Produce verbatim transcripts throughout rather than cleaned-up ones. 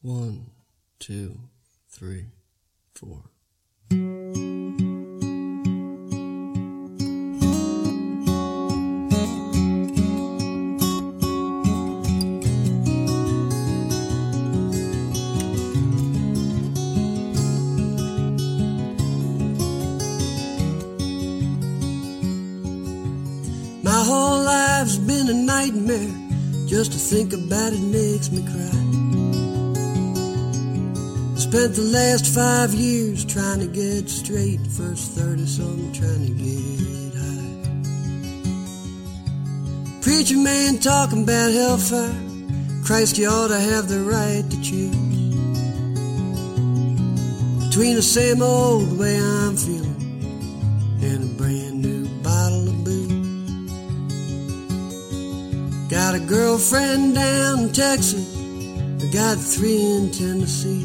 One, two, three, four. My whole life's been a nightmare. Just to think about it makes me cry. Spent the last five years trying to get straight. First thirty something trying to get high. Preacher man talking about hellfire. Christ, you ought to have the right to choose between the same old way I'm feeling and a brand new bottle of booze. Got a girlfriend down in Texas, I got three in Tennessee.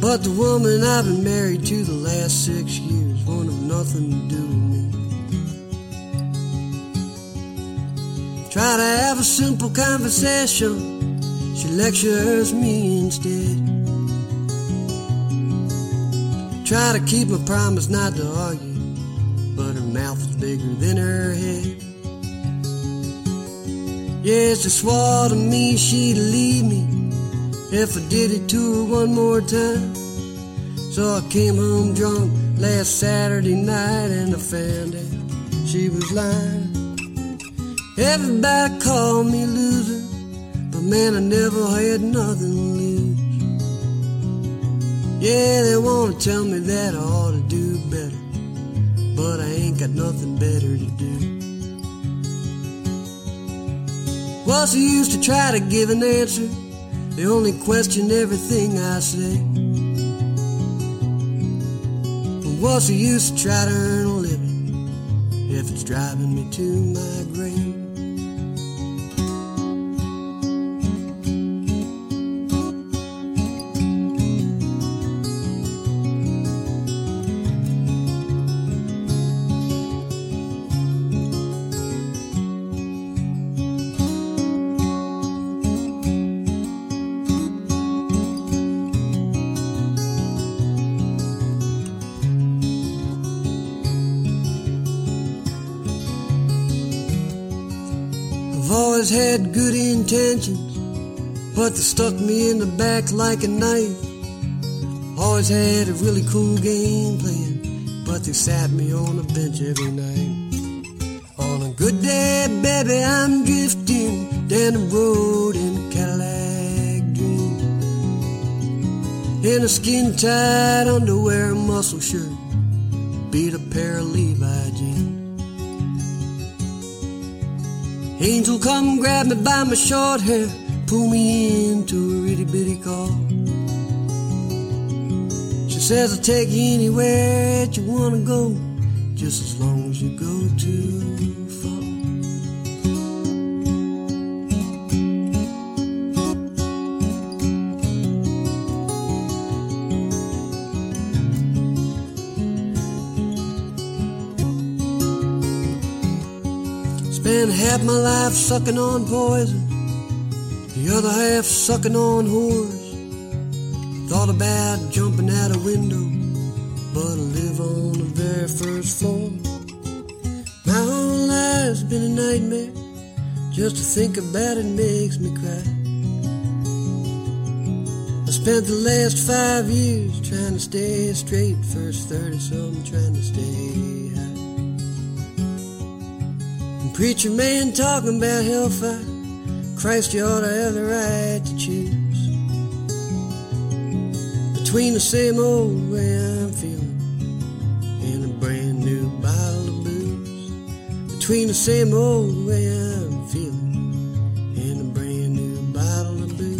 But the woman I've been married to the last six years won't have nothing to do with me. Try to have a simple conversation, she lectures me instead. Try to keep my promise not to argue, but her mouth is bigger than her head. Yes, she swore to me she'd leave me if I did it to her one more time. So I came home drunk last Saturday night and I found out she was lying. Everybody called me a loser, but man, I never had nothing to lose. Yeah, they want to tell me that I ought to do better, but I ain't got nothing better to do. What's the use to try to give an answer? They only question everything I say. And what's the use to try to earn a living if it's driving me to my grave? Had good intentions, but they stuck me in the back like a knife. Always had a really cool game plan, but they sat me on the bench every night. On a good day, baby, I'm drifting down the road in a Cadillac dream, in a skin-tight underwear and muscle shirt, beat a pair of Levi jeans. Angel come grab me by my short hair, pull me into a itty bitty car. She says I'll take you anywhere that you wanna go, just as long as you go too far. Spent half my life sucking on poison, the other half sucking on whores. Thought about jumping out a window, but I live on the very first floor. My whole life's been a nightmare, just to think about it makes me cry. I spent the last five years trying to stay straight, first thirty something trying to stay high. Preacher man talking about hellfire. Christ, you ought to have the right to choose between the same old way I'm feeling and a brand new bottle of booze. Between the same old way I'm feeling and a brand new bottle of booze.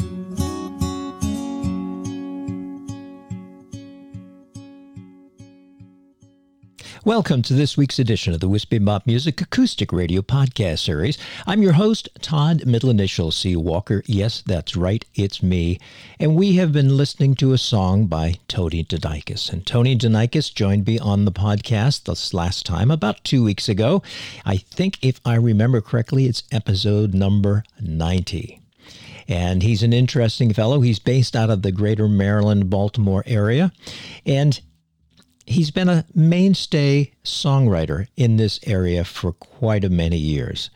Welcome to this week's edition of the Wispy Mop Music Acoustic Radio Podcast Series. I'm your host, Todd Middle Initial C Walker. Yes, that's right, it's me. And we have been listening to a song by Tony Denikos. And Tony Denikos joined me on the podcast this last time, about two weeks ago. I think, if I remember correctly, it's episode number ninety. And he's an interesting fellow. He's based out of the greater Maryland, Baltimore area. And he's been a mainstay songwriter in this area for quite a many years,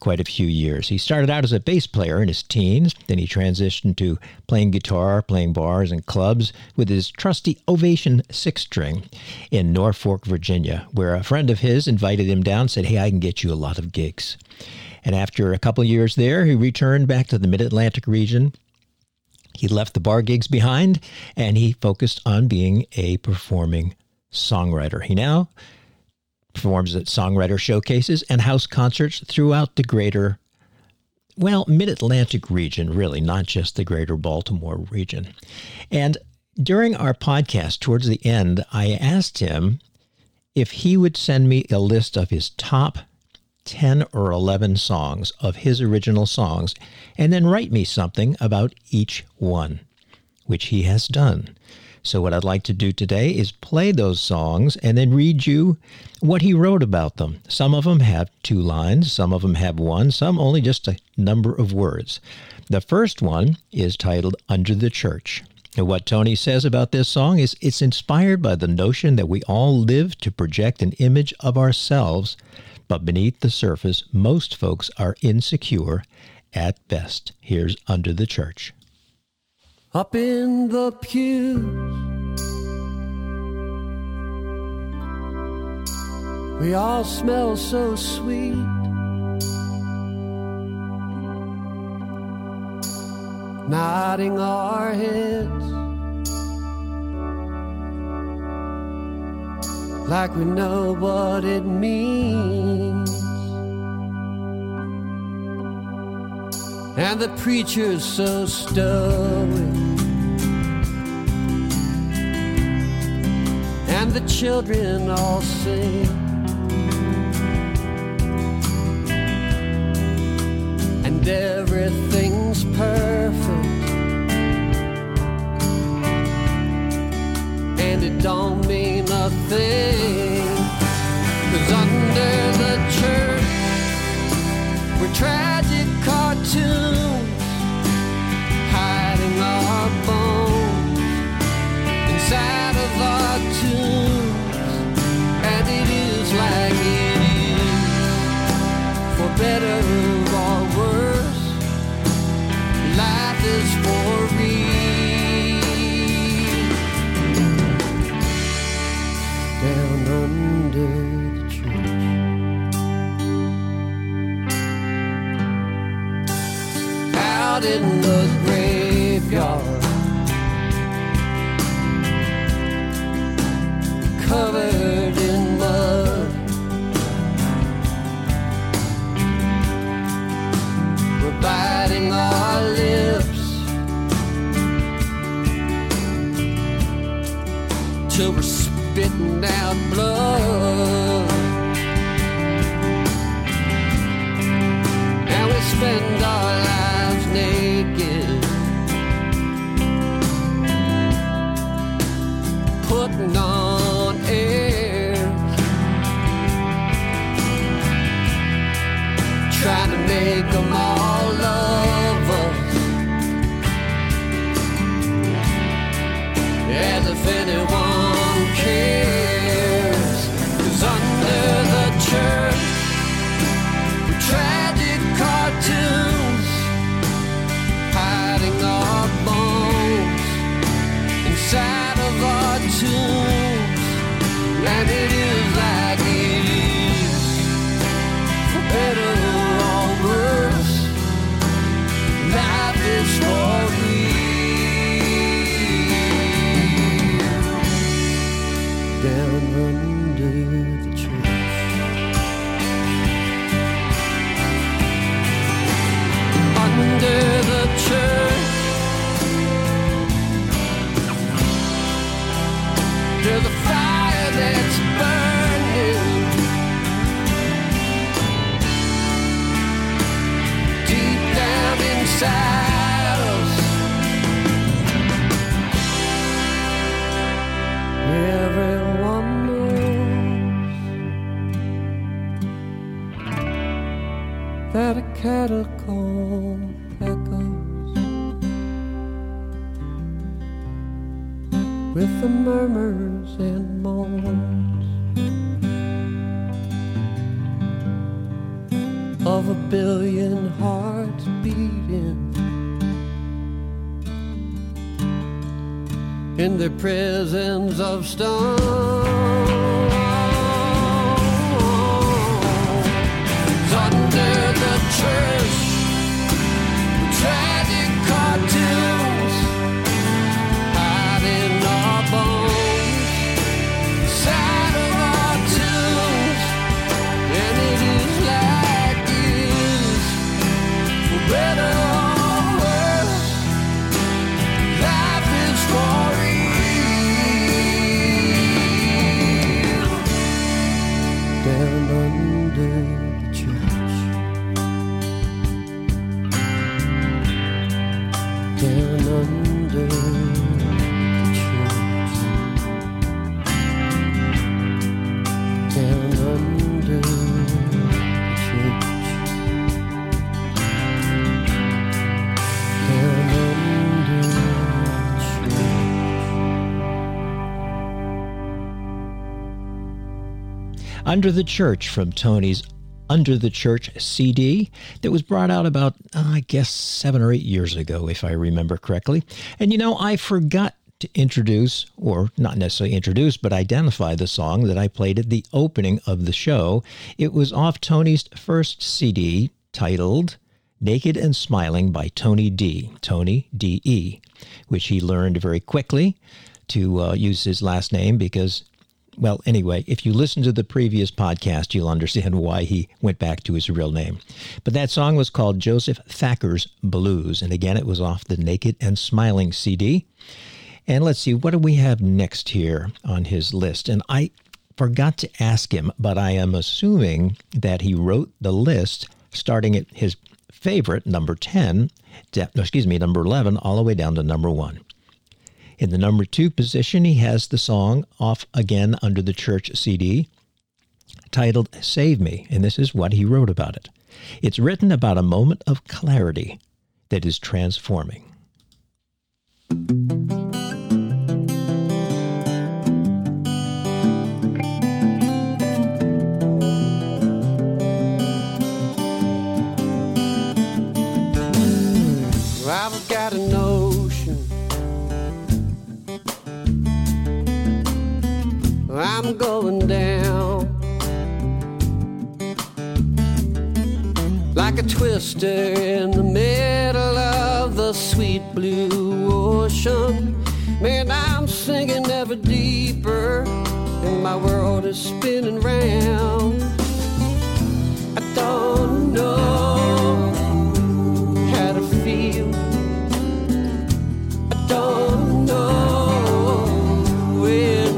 quite a few years. He started out as a bass player in his teens. Then he transitioned to playing guitar, playing bars and clubs with his trusty Ovation six-string in Norfolk, Virginia, where a friend of his invited him down and said, "Hey, I can get you a lot of gigs." And after a couple of years there, he returned back to the Mid-Atlantic region. He left the bar gigs behind, and he focused on being a performing songwriter. He now performs at songwriter showcases and house concerts throughout the greater, well, Mid-Atlantic region, really, not just the greater Baltimore region. And during our podcast, towards the end, I asked him if he would send me a list of his top ten or eleven songs of his original songs, and then write me something about each one, which he has done. So what I'd like to do today is play those songs and then read you what he wrote about them. Some of them have two lines, some of them have one, some only just a number of words. The first one is titled Under the Church. And what Tony says about this song is it's inspired by the notion that we all live to project an image of ourselves, but beneath the surface, most folks are insecure at best. Here's Under the Church. Up in the pews, we all smell so sweet. Nodding our heads like we know what it means. And the preacher's so stoic, and the children all sing, and everything's perfect, and it don't mean a thing. 'Cause under the church, we're tragic cartoons, hiding our bones inside of our tombs, and it is like it is, for better or worse, life is for real. Down under in the graveyard, covered in mud, we're biting our lips till we're spitting out blood, and we spend our lives naked, putting on air, trying to make them all love us, as if anyone cares. 'Cause under the church, we're tragic cartoons, hiding our bones inside of our tombs, and it is like it is, for better or worse, life is for real. Down under the church, under the church, there's a fire that's burning deep down inside us. Everyone knows that a catacomb echoes with the murmurs and moans of a billion hearts beating in the presence of stone. Under the church, tragic cartoons hiding our bones inside of our tombs. And it is like this, for better or worse, life is for real. Down under the church, down under the church, down under the church, down under the church. Under the Church from Tony's Under the Church C D that was brought out about, uh, I guess, seven or eight years ago, if I remember correctly. And, you know, I forgot to introduce, or not necessarily introduce, but identify the song that I played at the opening of the show. It was off Tony's first C D titled Naked and Smiling by Tony D, Tony D E, which he learned very quickly to uh, use his last name because... Well, anyway, if you listen to the previous podcast, you'll understand why he went back to his real name. But that song was called Joseph Thacker's Blues. And again, it was off the Naked and Smiling C D. And let's see, what do we have next here on his list? And I forgot to ask him, but I am assuming that he wrote the list starting at his favorite, number ten, to, excuse me, number eleven, all the way down to number one. In the number two position, he has the song off again Under the Church C D titled Save Me, and this is what he wrote about it. It's written about a moment of clarity that is transforming. I've got a notion I'm going down like a twister in the middle of the sweet blue ocean. Man, I'm sinking ever deeper and my world is spinning round. I don't know how to feel. I don't know where it.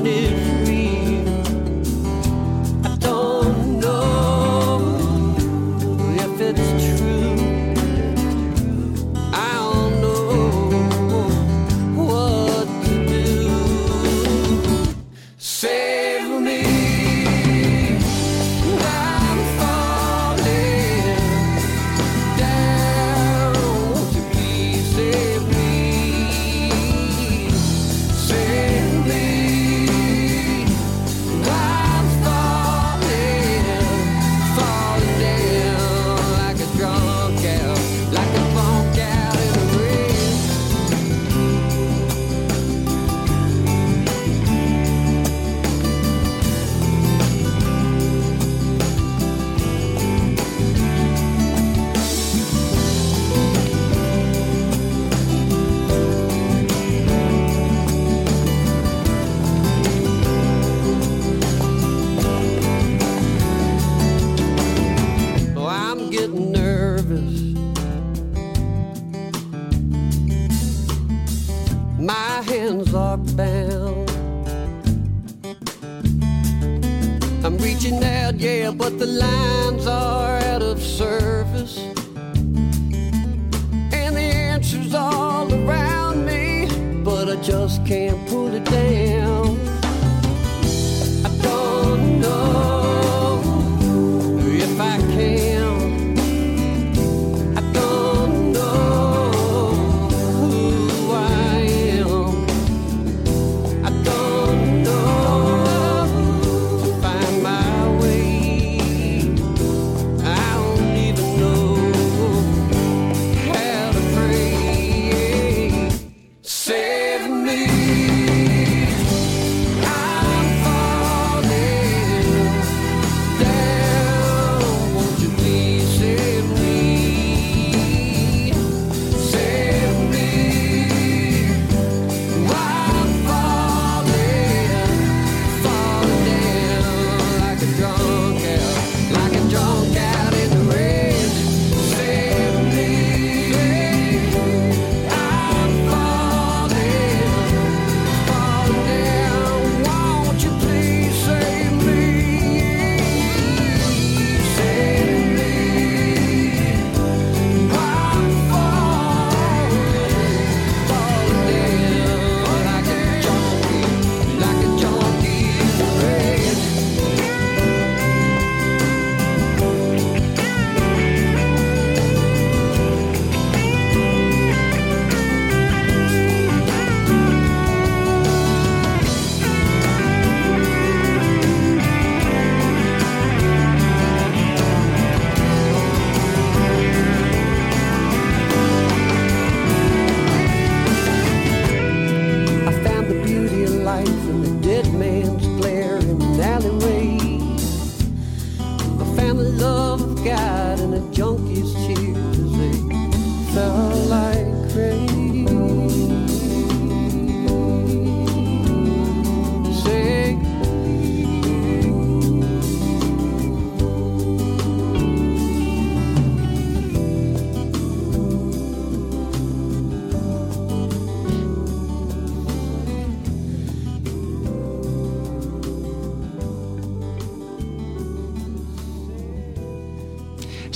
I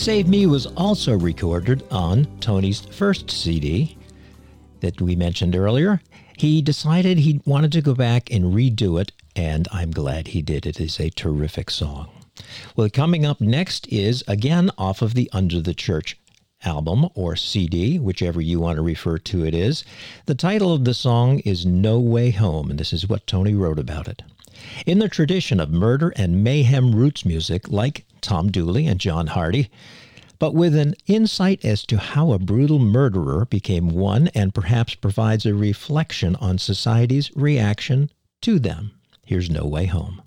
Save Me was also recorded on Tony's first C D that we mentioned earlier. He decided he wanted to go back and redo it, and I'm glad he did. It is a terrific song. Well, coming up next is, again, off of the Under the Church album or C D, whichever you want to refer to it as. The title of the song is No Way Home, and this is what Tony wrote about it. In the tradition of murder and mayhem roots music like Tom Dooley and John Hardy, but with an insight as to how a brutal murderer became one and perhaps provides a reflection on society's reaction to them. Here's No Way Home.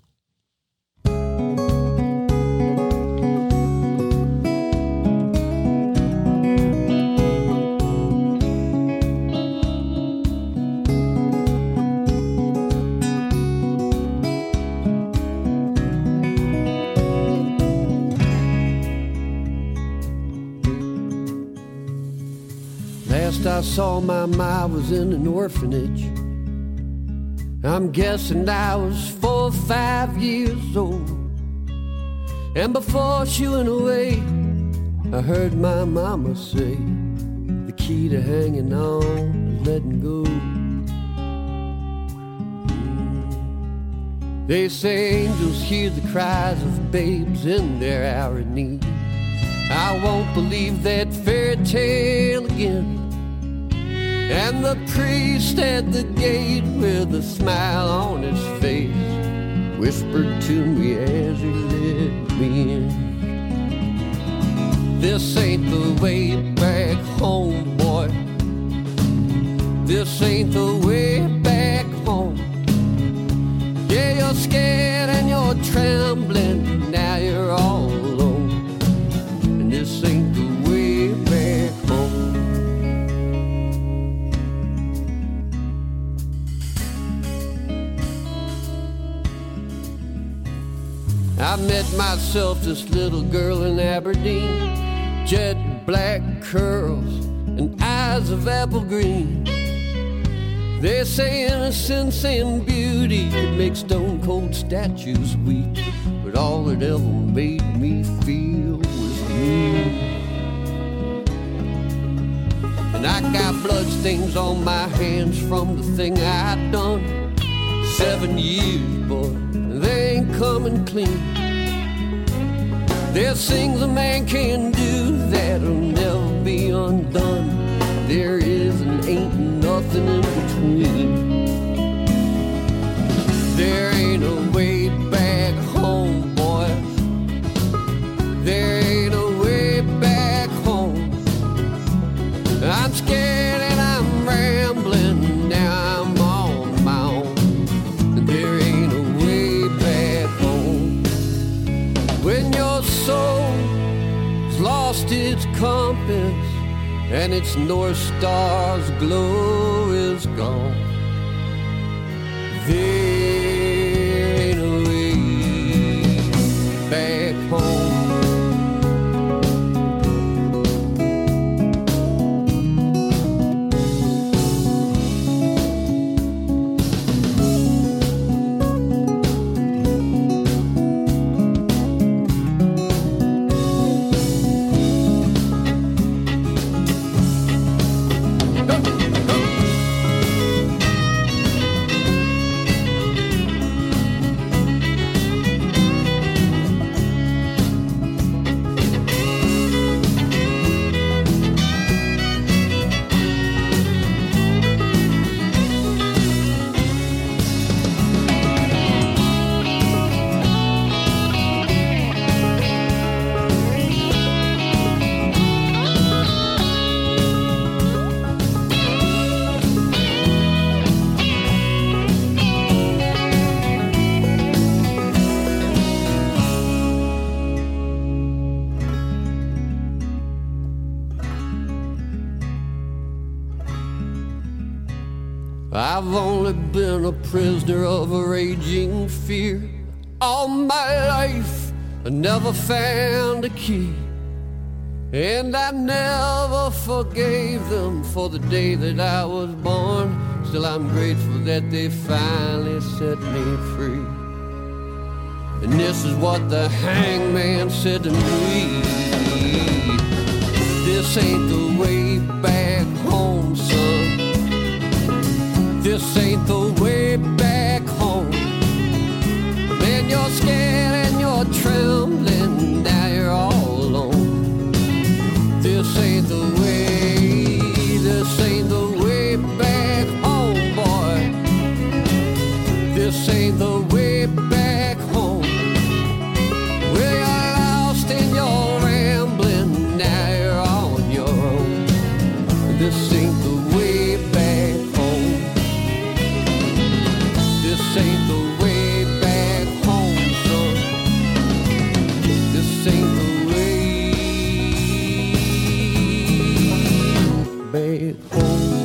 I saw my ma was in an orphanage. I'm guessing I was four or five years old. And before she went away, I heard my mama say, the key to hanging on is letting go. They say angels hear the cries of babes in their hour of need. I won't believe that fairy tale again. And the priest at the gate with a smile on his face whispered to me as he let me in. This ain't the way back home, boy. This ain't the way back home. Yeah, you're scared and you're trembling. Now you're all alone. And this ain't the way back home. I met myself this little girl in Aberdeen, jet black curls and eyes of apple green. They say innocence and beauty could make stone cold statues weak, but all it ever made me feel was me. And I got bloodstains on my hands from the thing I done. Seven years, boy. They ain't coming clean. There's things a man can do that'll never be undone. There is and ain't nothing in between. There ain't a way back home, boy. There ain't a way back home. I'm scared and I'm rambling now. Lost its compass and its north star's glow is gone. There ain't a way back home. I've only been a prisoner of a raging fear all my life. I never found a key, and I never forgave them for the day that I was born. Still I'm grateful that they finally set me free. And this is what the hangman said to me. This ain't the way back home, son. This ain't the way back home. Man, you're scared and you're trembling. Now you're all alone. This ain't the way. This ain't the way back home, boy. This ain't the way back home. This ain't the way back home. This ain't the way back home, son. This ain't the way back home.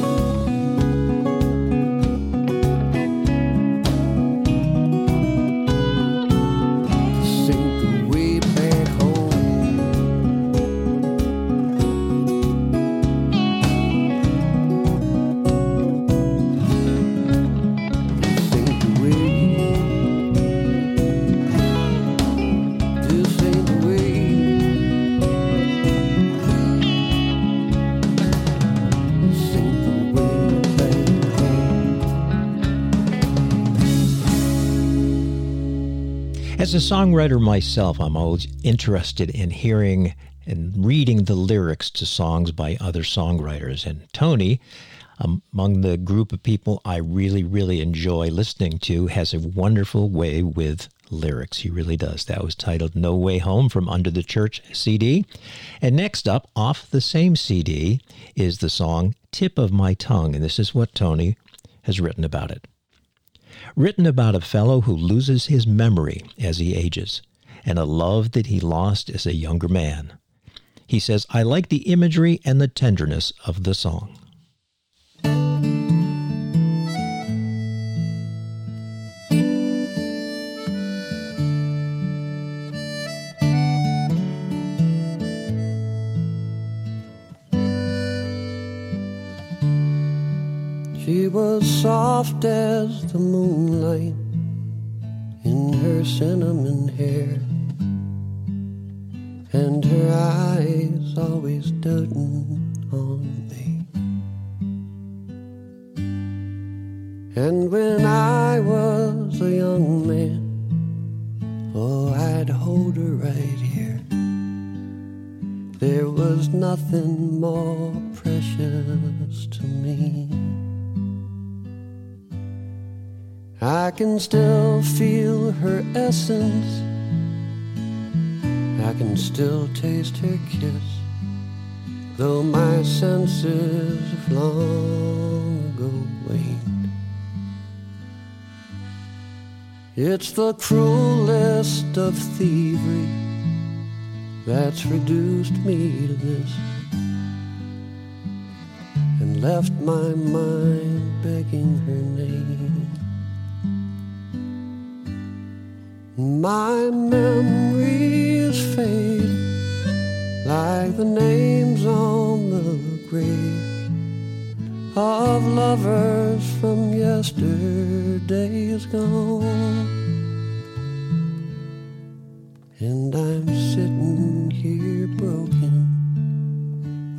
This ain't the way back home. As a songwriter myself, I'm always interested in hearing and reading the lyrics to songs by other songwriters. And Tony, among the group of people I really, really enjoy listening to, has a wonderful way with lyrics. He really does. That was titled No Way Home from Under the Church C D. And next up, off the same C D, is the song Tip of My Tongue. And this is what Tony has written about it. Written about a fellow who loses his memory as he ages, and a love that he lost as a younger man. He says, I like the imagery and the tenderness of the song. She was soft as the moonlight in her cinnamon hair, and her eyes always doting on me. And when I was a young man, oh, I'd hold her right here. There was nothing more precious to me. I can still feel her essence. I can still taste her kiss, though my senses have long ago waned. It's the cruelest of thievery that's reduced me to this, and left my mind begging her name. My memories fade like the names on the grave of lovers from yesterdays gone. And I'm sitting here broken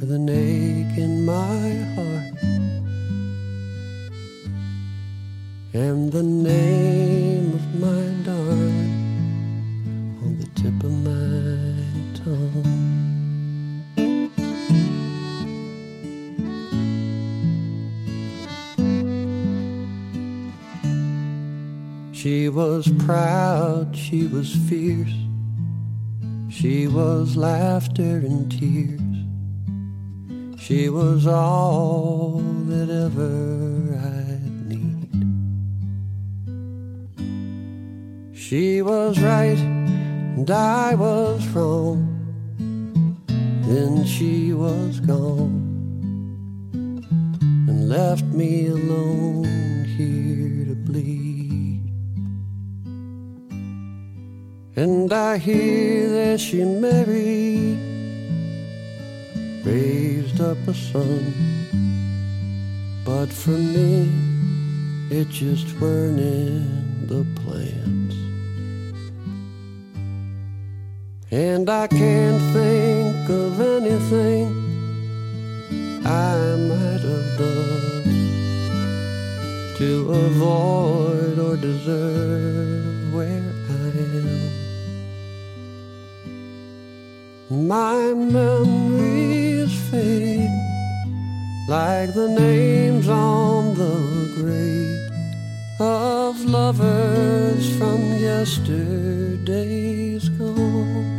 with an ache in my heart, and the name of my darling tip of my tongue. She was proud, she was fierce, she was laughter and tears, she was all that ever I'd need. She was right and I was wrong, then she was gone, and left me alone here to bleed. And I hear that she married, raised up a son, but for me, it just weren't in the plans. And I can't think of anything I might have done to avoid or deserve where I am. My memories fade like the names on the grave of lovers from yesterday's gone.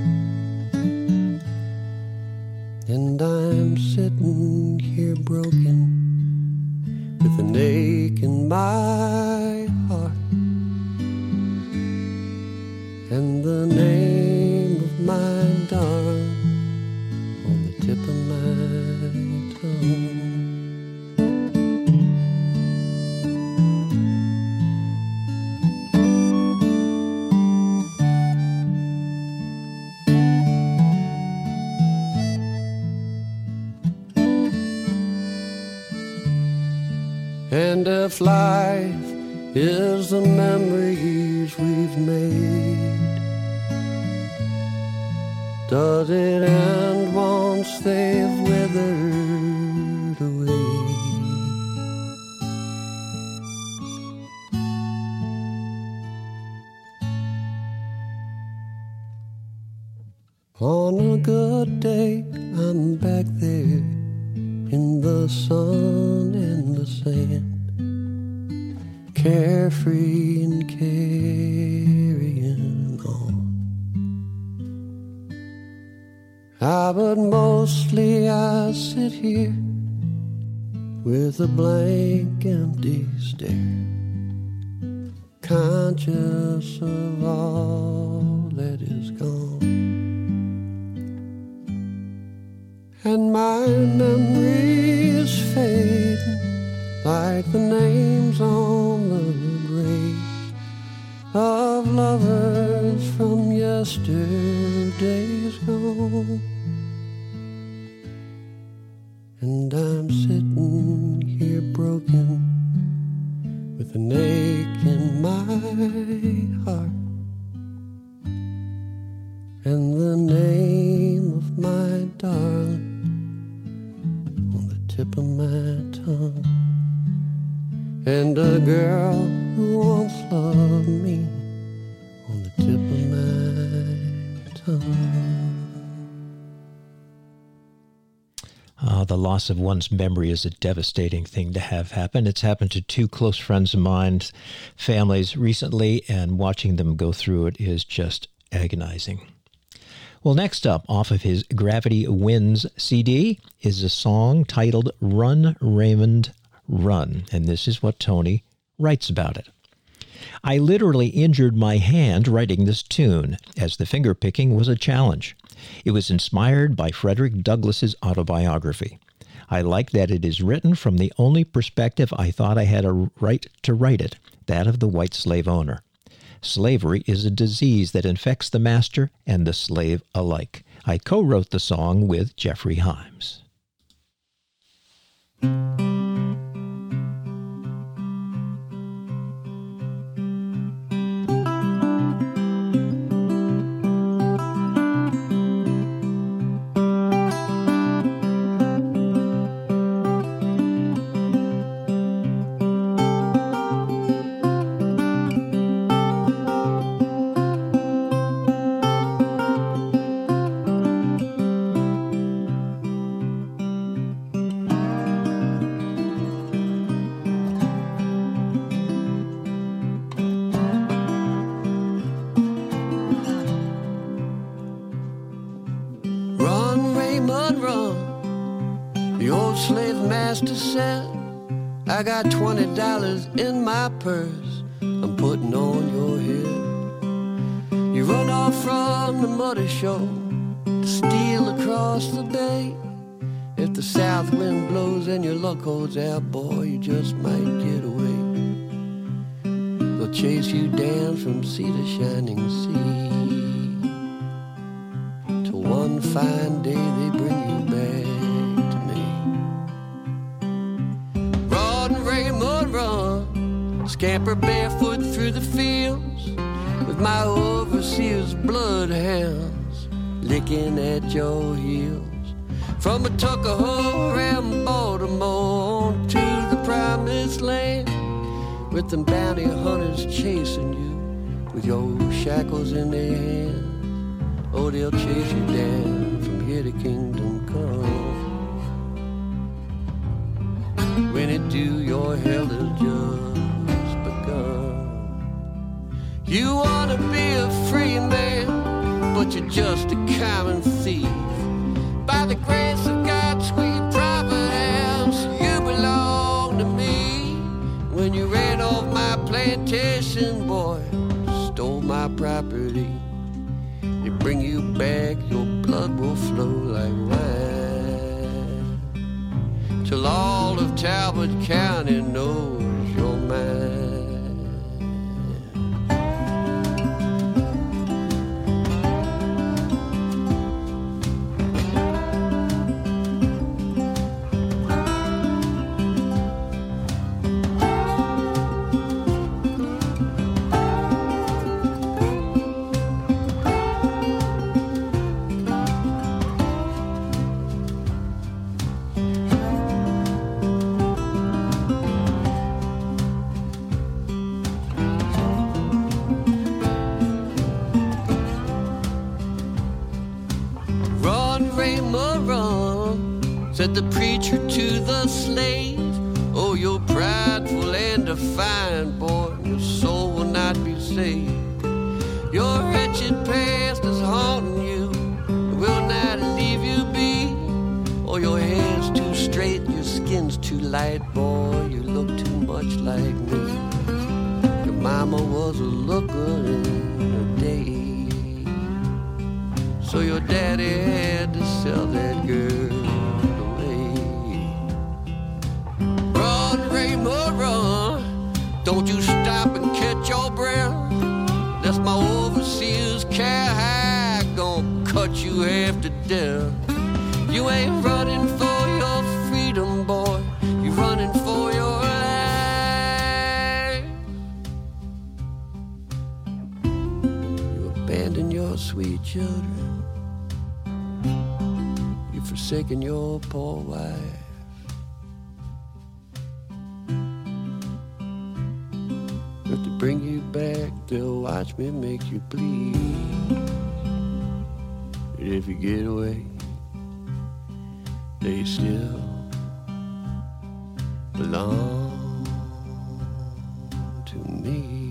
And I'm sitting here broken with an ache in my heart and the name of my darling on the tip of my tongue. And if life is the memories we've made, does it end once they've withered away? On a good day, I'm back there in the sun and the sand, carefree and carrying on. Ah, but mostly I sit here with a blank, empty stare, conscious of all that is gone. And my memories fade like the names on the grave of lovers from yesterday's gone. And I'm sitting here broken with an ache in my heart and the name of my darling tip of my tongue, and a girl who once loved me on the tip of my tongue. Uh, the loss of one's memory is a devastating thing to have happen. It's happened to two close friends of mine, families recently, and watching them go through it is just agonizing. Well, next up, off of his Gravity Winds C D, is a song titled Run, Raymond, Run. And this is what Tony writes about it. I literally injured my hand writing this tune, as the finger picking was a challenge. It was inspired by Frederick Douglass's autobiography. I like that it is written from the only perspective I thought I had a right to write it, that of the white slave owner. Slavery is a disease that infects the master and the slave alike. I co-wrote the song with Geoffrey Himes. I got twenty dollars in my purse I'm putting on your head. You run off from the muddy shore to steal across the bay. If the south wind blows and your luck holds out, boy, you just might get away. They'll chase you down from sea to shining sea, till one fine day they bring you back. Scamper barefoot through the fields with my overseer's bloodhounds licking at your heels. From a Tuckahoe Rambo with them bounty hunters chasing you, with your shackles in their hands. Oh, they'll chase you down from here to kingdom come. When it do, your hell is just begun. You want to be a free man, but you're just a common thief. By the grace of God, sweet providence, you belong to me. When you ran off my plantation, boy, stole my property. They bring you back, your blood will flow like wine, till all of Talbot County knows you're mine. The preacher to the slave, oh, you're prideful and defiant, boy, your soul will not be saved. Your wretched past is haunting you, it will not leave you be. Oh, your hair's too straight, your skin's too light, boy, you look too much like me. Your mama was a looker in her day, so your daddy had to sell that girl. Don't you stop and catch your breath. That's my overseer's care high, gonna cut you half to death. You ain't running for your freedom, boy, you running for your life. You abandon your sweet children, you forsaken your poor wife. Bring you back, they'll watch me make you bleed. And if you get away, they still belong to me.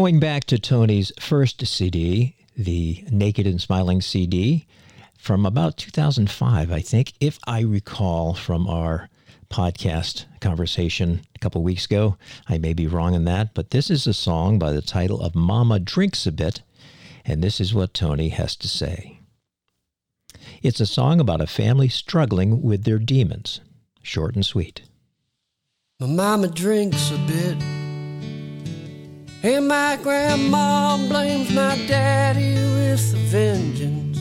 Going back to Tony's first C D, the Naked and Smiling C D, from about two thousand five, I think, if I recall from our podcast conversation a couple weeks ago. I may be wrong in that, but this is a song by the title of Mama Drinks a Bit, and this is what Tony has to say. It's a song about a family struggling with their demons. Short and sweet. My mama drinks a bit, and my grandma blames my daddy with a vengeance,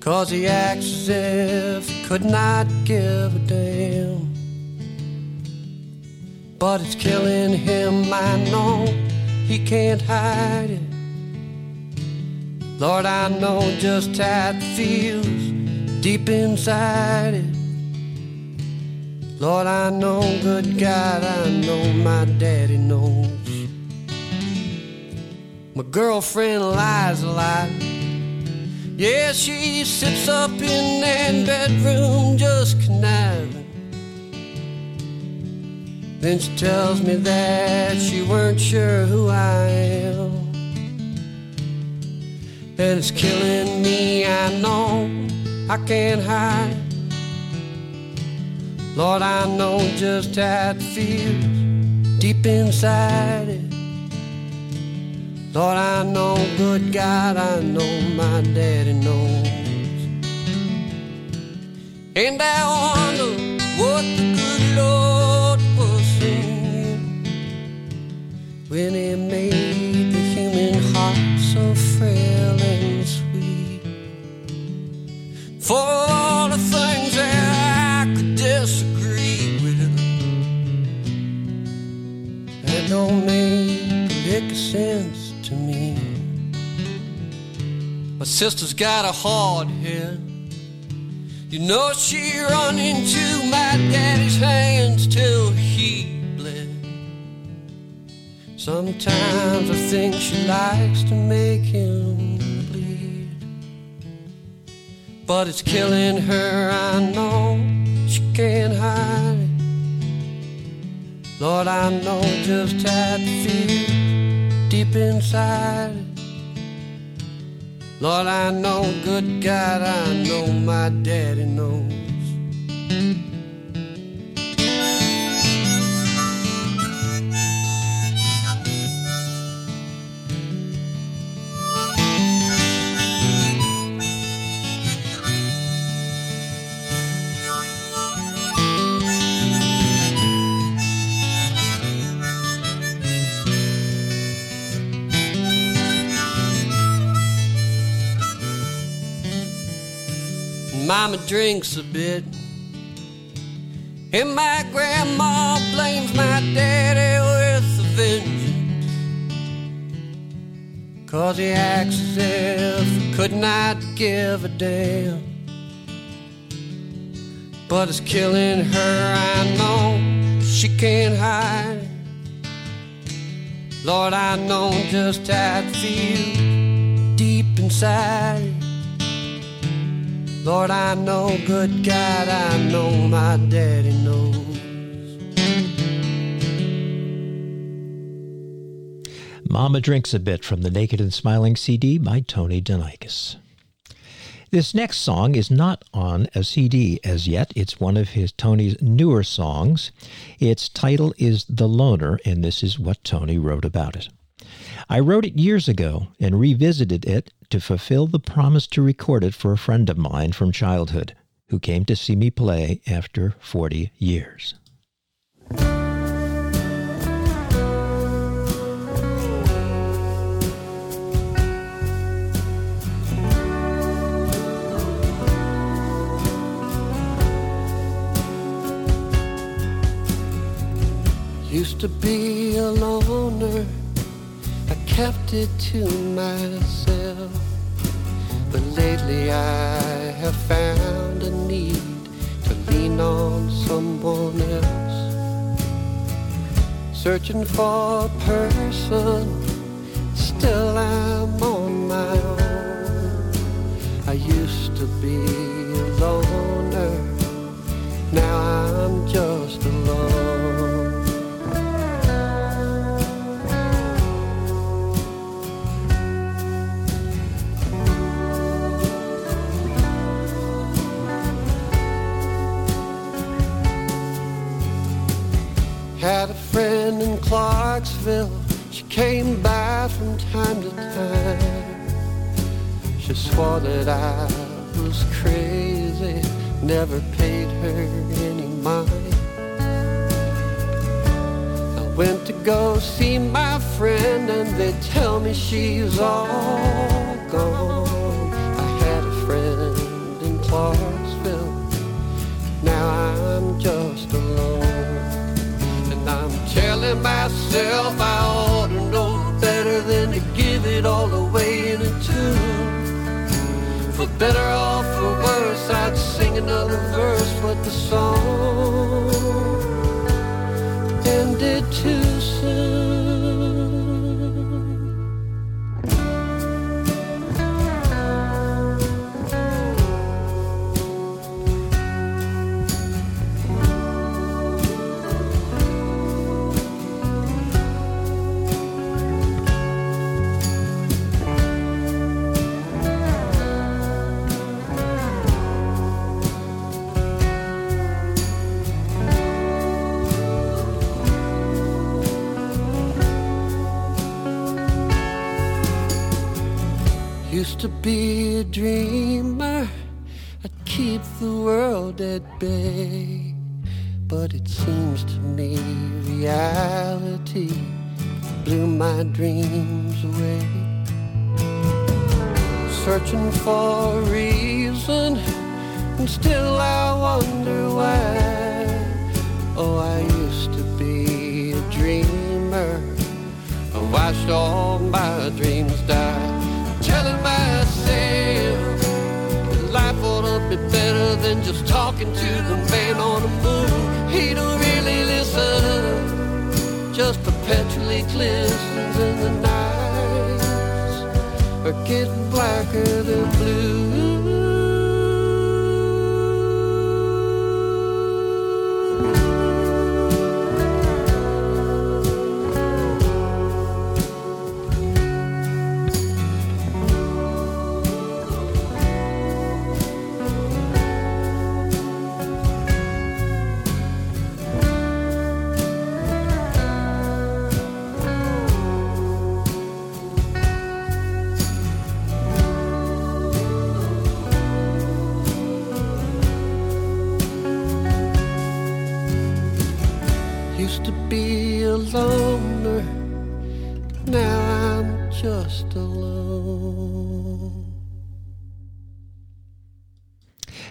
'cause he acts as if he could not give a damn. But it's killing him, I know, he can't hide it. Lord, I know just how it feels deep inside it. Lord, I know, good God, I know my daddy knows. My girlfriend lies a lot. Yeah, she sits up in that bedroom just conniving. Then she tells me that she weren't sure who I am. And it's killing me, I know, I can't hide. Lord, I know just how it feels deep inside it. Lord, I know, good God, I know my daddy knows. And I wonder what the good Lord was saying when he made the human heart so frail and sweet. For all the things that I could disagree with, that don't make lick sense to me. My sister's got a hard head. You know she run into my daddy's hands till he bled. Sometimes I think she likes to make him bleed, but it's killing her, I know. She can't hide it. Lord, I know just how it feels deep inside it. Lord, I know, good God, I know my daddy knows. Mama drinks a bit, and my grandma blames my daddy with a vengeance, 'cause he acts as if he could not give a damn. But it's killing her, I know. She can't hide it. Lord, I know just how it feels deep inside. Lord, I know, good God, I know my daddy knows. Mama Drinks a Bit from the Naked and Smiling C D by Tony Denikos. This next song is not on a C D as yet. It's one of his Tony's newer songs. Its title is The Loner, and this is what Tony wrote about it. I wrote it years ago and revisited it to fulfill the promise to record it for a friend of mine from childhood who came to see me play after forty years. Used to be a loner, I kept it to myself, but lately I have found a need to lean on someone else. Searching for a person, still I'm on my own. I used to be a loner, now I'm just alone. Had a friend in Clarksville, she came by from time to time. She swore that I was crazy, never paid her any mind. I went to go see my friend and they tell me she's all gone. I had a friend in Clarksville, now I'm just alone. I'm telling myself I ought to know better than to give it all away in a tune. For better or for worse, I'd sing another verse, but the song ended too soon. Used to be a dreamer, I'd keep the world at bay. But it seems to me reality blew my dreams away. Searching for a reason, and still I wonder why. Oh, I used to be a dreamer, I watched all my dreams die. Telling myself that life ought to be better than just talking to the man on the moon. He don't really listen, just perpetually glistens in the nights are getting blacker than blue.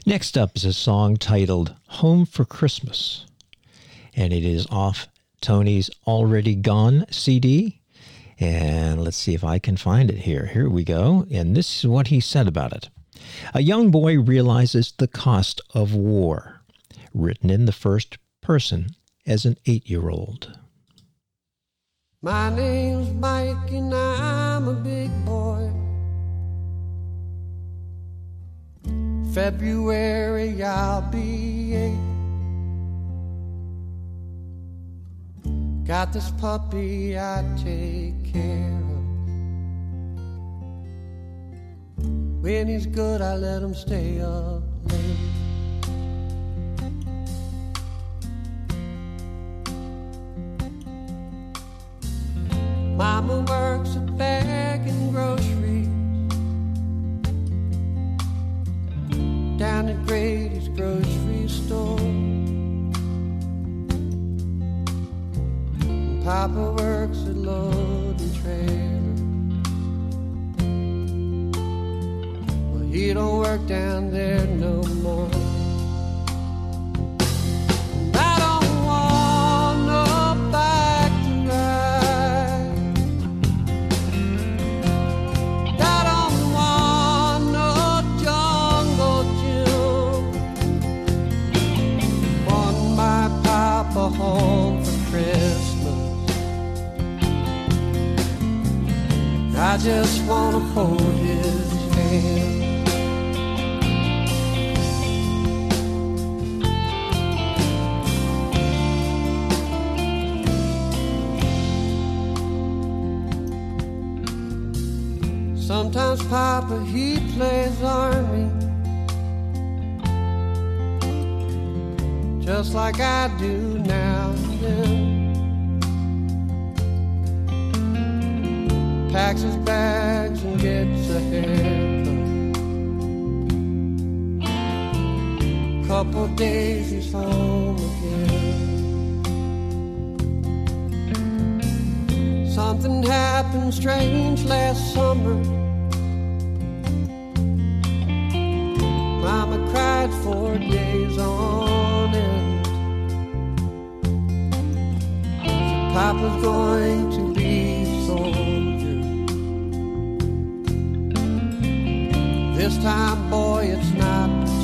Next up is a song titled Home for Christmas, and it is off Tony's Already Gone C D, and let's see if I can find it here. Here we go, and this is what he said about it. A young boy realizes the cost of war, written in the first person as an eight-year-old. My name's Mike and I'm a big boy. February I'll be eight. Got this puppy I take care of. When he's good I let him stay up late. Mama works at bagging groceries down at Grady's grocery store. And Papa works at loading trailer. Well, he don't work down there no more. And I don't want no bike to ride. I don't want no jungle. A home for Christmas. I just want to hold his hand. Sometimes Papa, he plays army, just like I do now and then. Packs his bags and gets a haircut. Couple days he's home again. Something happened strange last summer. Mama cried for days on end. Papa's going to be a soldier. This time, boy, it's not the time.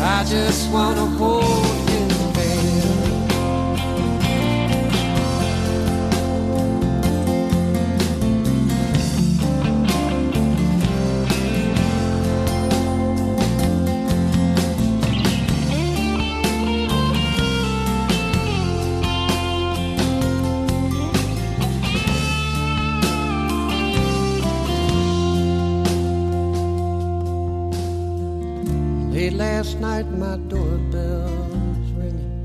I just wanna hold you, baby. last night my doorbell's ringing.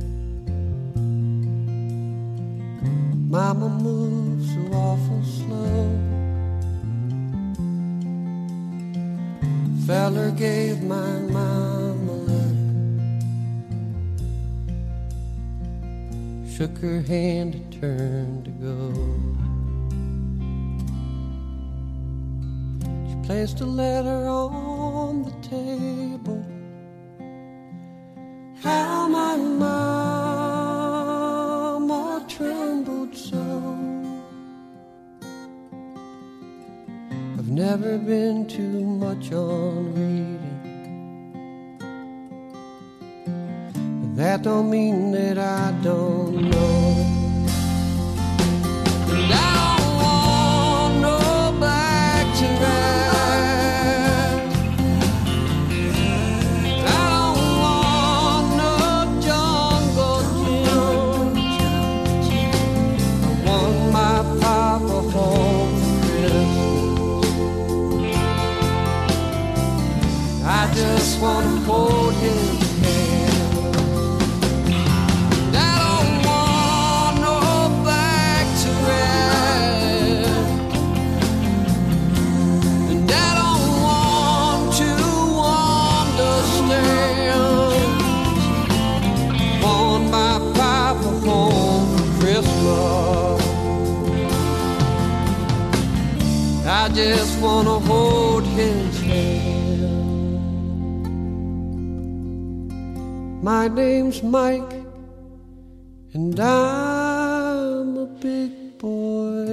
Mama moves so awful slow. Feller gave my mama a letter, shook her hand and turned to go. She placed a letter on the table. How my mama trembled so. I've never been too much on reading, but that don't mean that I don't know. And I don't want no black tonight. Just want to hold his hand. I don't want no back to rest, and I don't want to understand. I want my papa home for Christmas. I just want to hold his hand. My name's Mike, and I'm a big boy.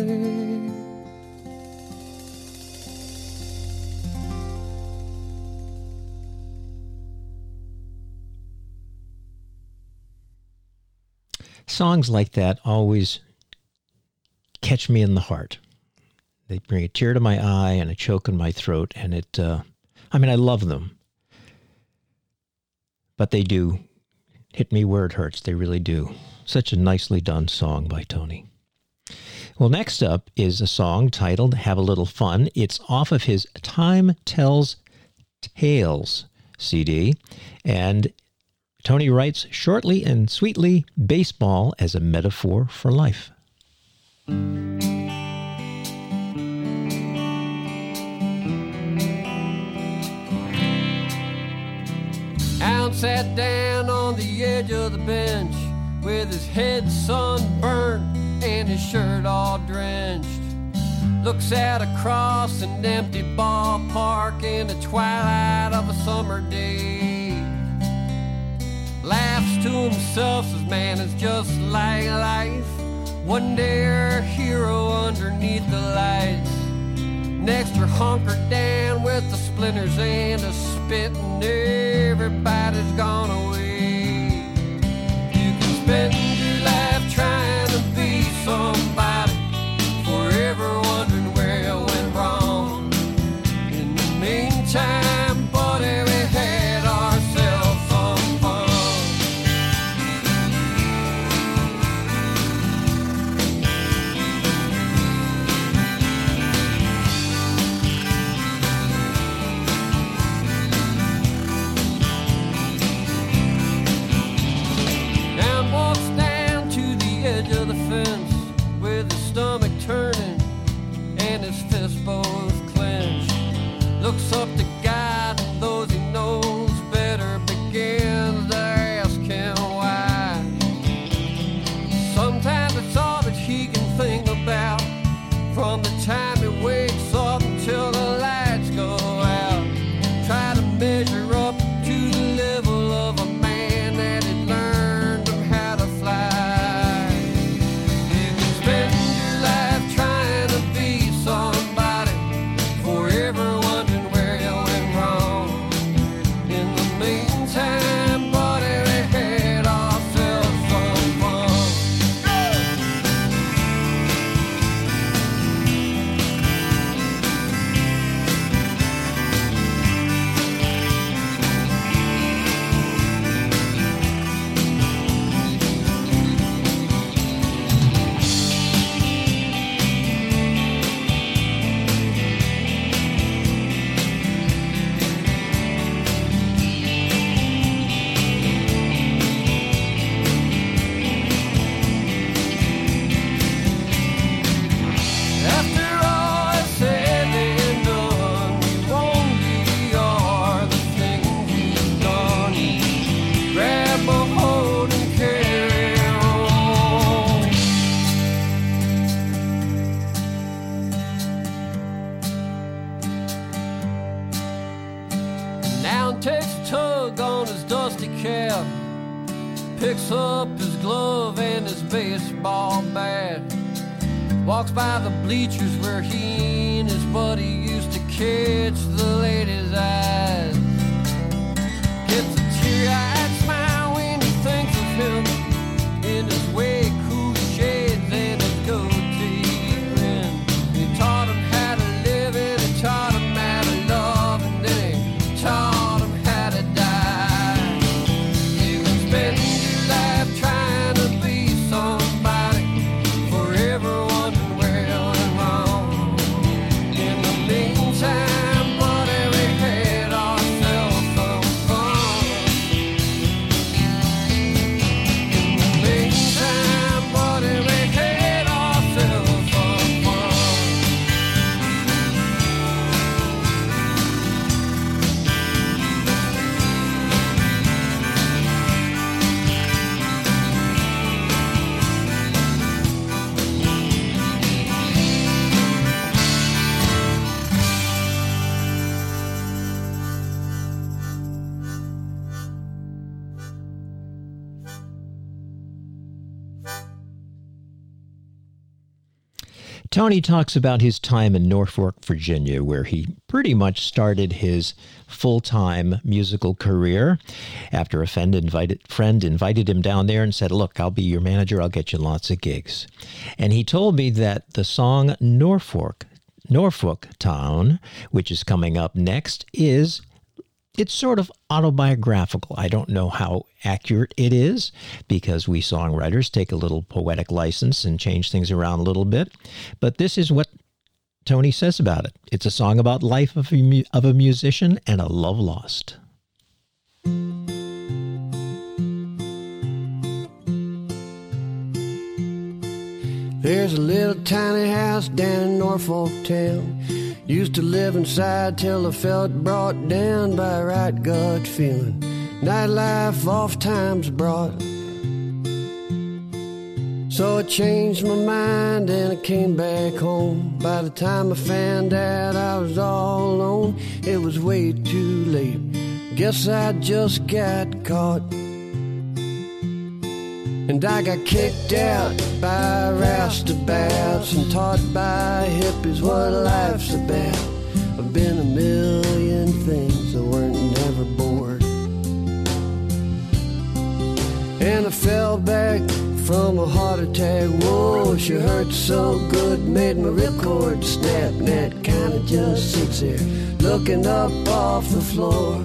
Songs like that always catch me in the heart. They bring a tear to my eye and a choke in my throat, and it, uh, I mean, I love them. But they do hit me where it hurts. They really do. Such a nicely done song by Tony. Well, next up is a song titled Have a Little Fun. It's off of his Time Tells Tales C D. And Tony writes, shortly and sweetly, baseball as a metaphor for life. Al sat down on the edge of the bench with his head sunburned and his shirt all drenched. Looks out across an empty ballpark in the twilight of a summer day. Laughs to himself, says, man, it's just like life. One day you're a hero underneath the lights. Next you're hunkered down with the splinters and a spit, and everybody's gone away. You can spend your life trying to be somebody, forever wondering where you went wrong. In the meantime, buddy, we had ourselves some fun. picks up his glove and his baseball bat, walks by the bleachers where he and his buddy used to catch the ladies' eyes. Gets a tear-eyed smile when he thinks of him in his way. Tony talks about his time in Norfolk, Virginia, where he pretty much started his full-time musical career after a friend invited, friend invited him down there and said, look, I'll be your manager. I'll get you lots of gigs. And he told me that the song Norfolk, Norfolk Town, which is coming up next, is it's sort of autobiographical. I don't know how accurate it is because we songwriters take a little poetic license and change things around a little bit. But this is what Tony says about it. It's a song about life of a, mu- of a musician and a love lost. There's a little tiny house down in Norfolk town. Used to live inside till I felt brought down by a right gut feeling. Nightlife oft times brought. So I changed my mind and I came back home. By the time I found out I was all alone, it was way too late. Guess I just got caught. And I got kicked out by roustabouts and taught by hippies what life's about. I've been a million things, I weren't never bored. And I fell back from a heart attack. Whoa, she hurt so good, made my ripcord snap. And that kinda just sits there, looking up off the floor.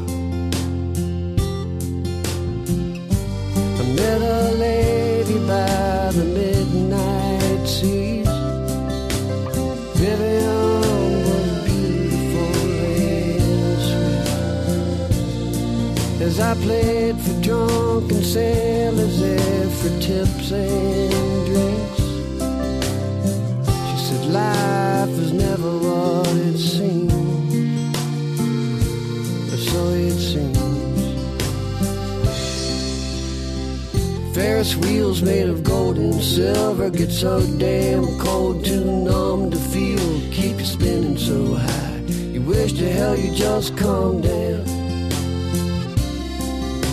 Met a lady by the midnight seas. Vivian was beautiful and sweet. As I played for drunken sailors there for tips and drinks, she said life is never what it seems, or so it seems. Ferris wheels made of gold and silver get so damn cold, too numb to feel, keep you spinning so high. You wish to hell you just calm down.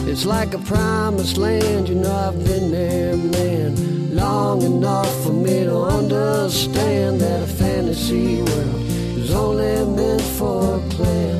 It's like a promised land, you know I've been there, man, long enough for me to understand that a fantasy world is only meant for a plan.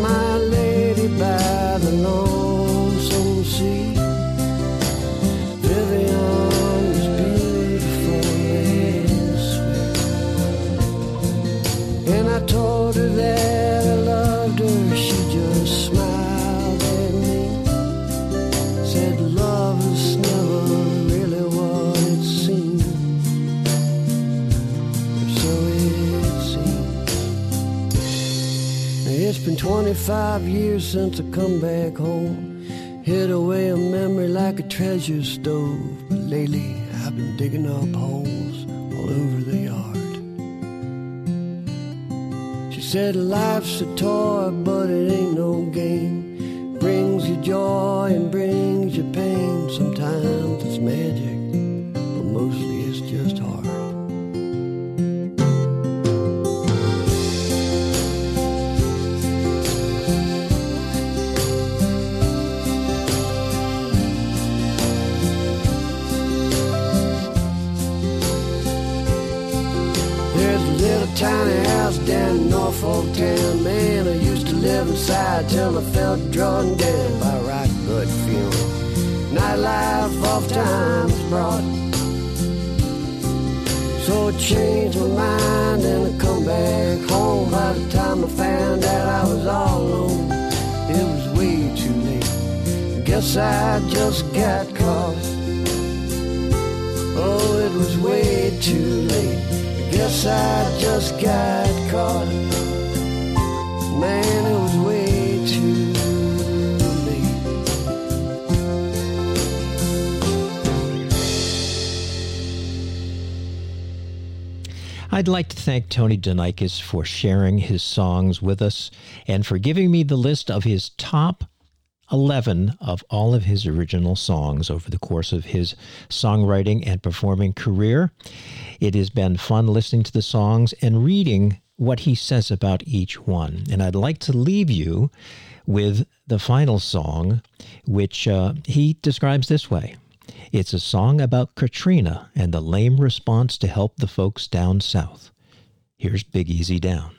My lady by the lonesome sea. Vivian was beautiful and sweet. And I told her that I loved her. She just smiled at me. Said love is never really what it seemed. So it seemed. It's been twenty-five years since I come back home, hid away a man. memory like a treasure stove, but lately I've been digging up holes all over the yard. She said life's a toy, but it ain't no game. Brings you joy and brings you pain. Sometimes it's magic, but mostly it's just hard. Tiny house down in Norfolk town. Man, I used to live inside till I felt drawn down by right good feeling. Nightlife off time was brought, so I changed my mind and I come back home. By the time I found out I was all alone, it was way too late. Guess I just got caught. Oh, it was way too late. Guess I just got caught. Man, it was way too late. I'd like to thank Tony Denikos for sharing his songs with us and for giving me the list of his top eleven of all of his original songs over the course of his songwriting and performing career. It has been fun listening to the songs and reading what he says about each one. And I'd like to leave you with the final song, which uh, he describes this way. It's a song about Katrina and the lame response to help the folks down south. Here's Big Easy Down.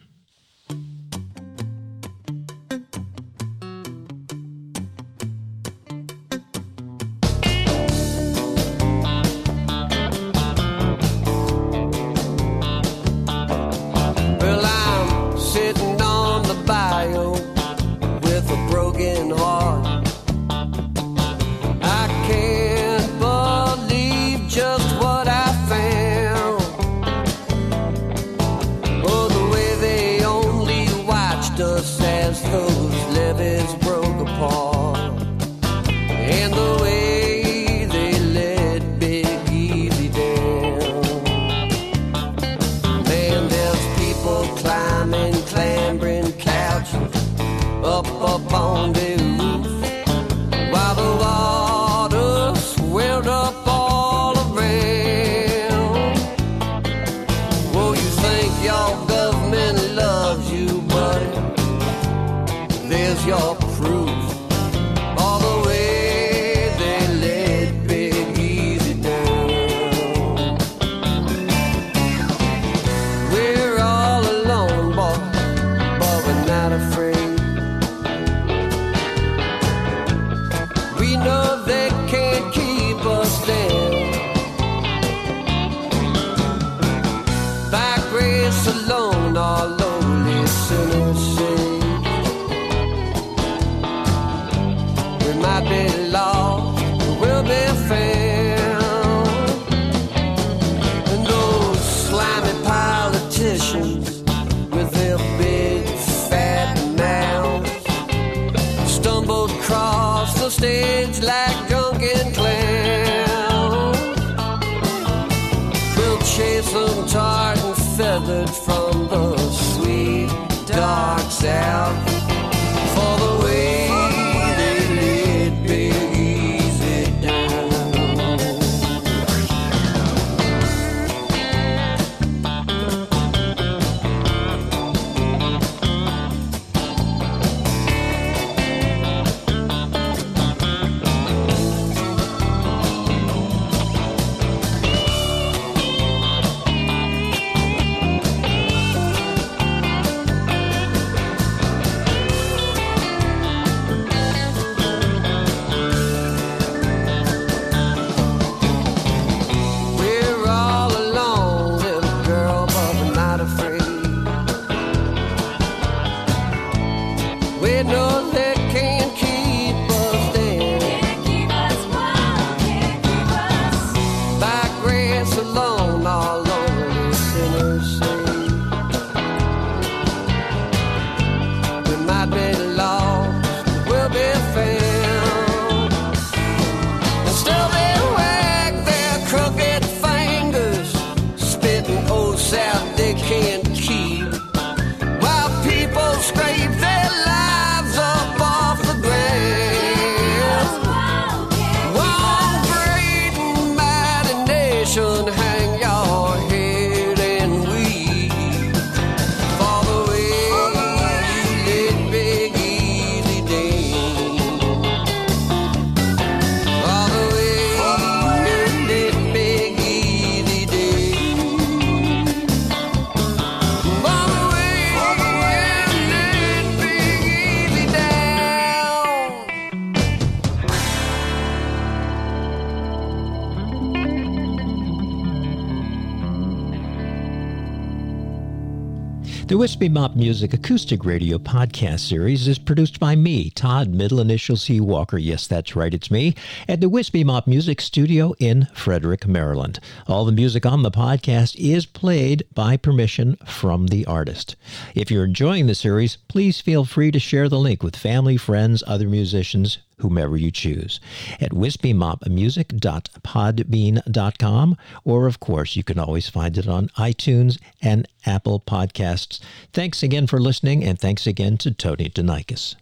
The Wispy Mop Music Acoustic Radio podcast series is produced by me, Todd Middle Initial C Walker. Yes, that's right, it's me, at the Wispy Mop Music Studio in Frederick, Maryland. All the music on the podcast is played by permission from the artist. If you're enjoying the series, please feel free to share the link with family, friends, other musicians, whomever you choose, at wispy mop music dot podbean dot com, or of course you can always find it on iTunes and Apple Podcasts. Thanks again for listening, and thanks again to Tony Denikos.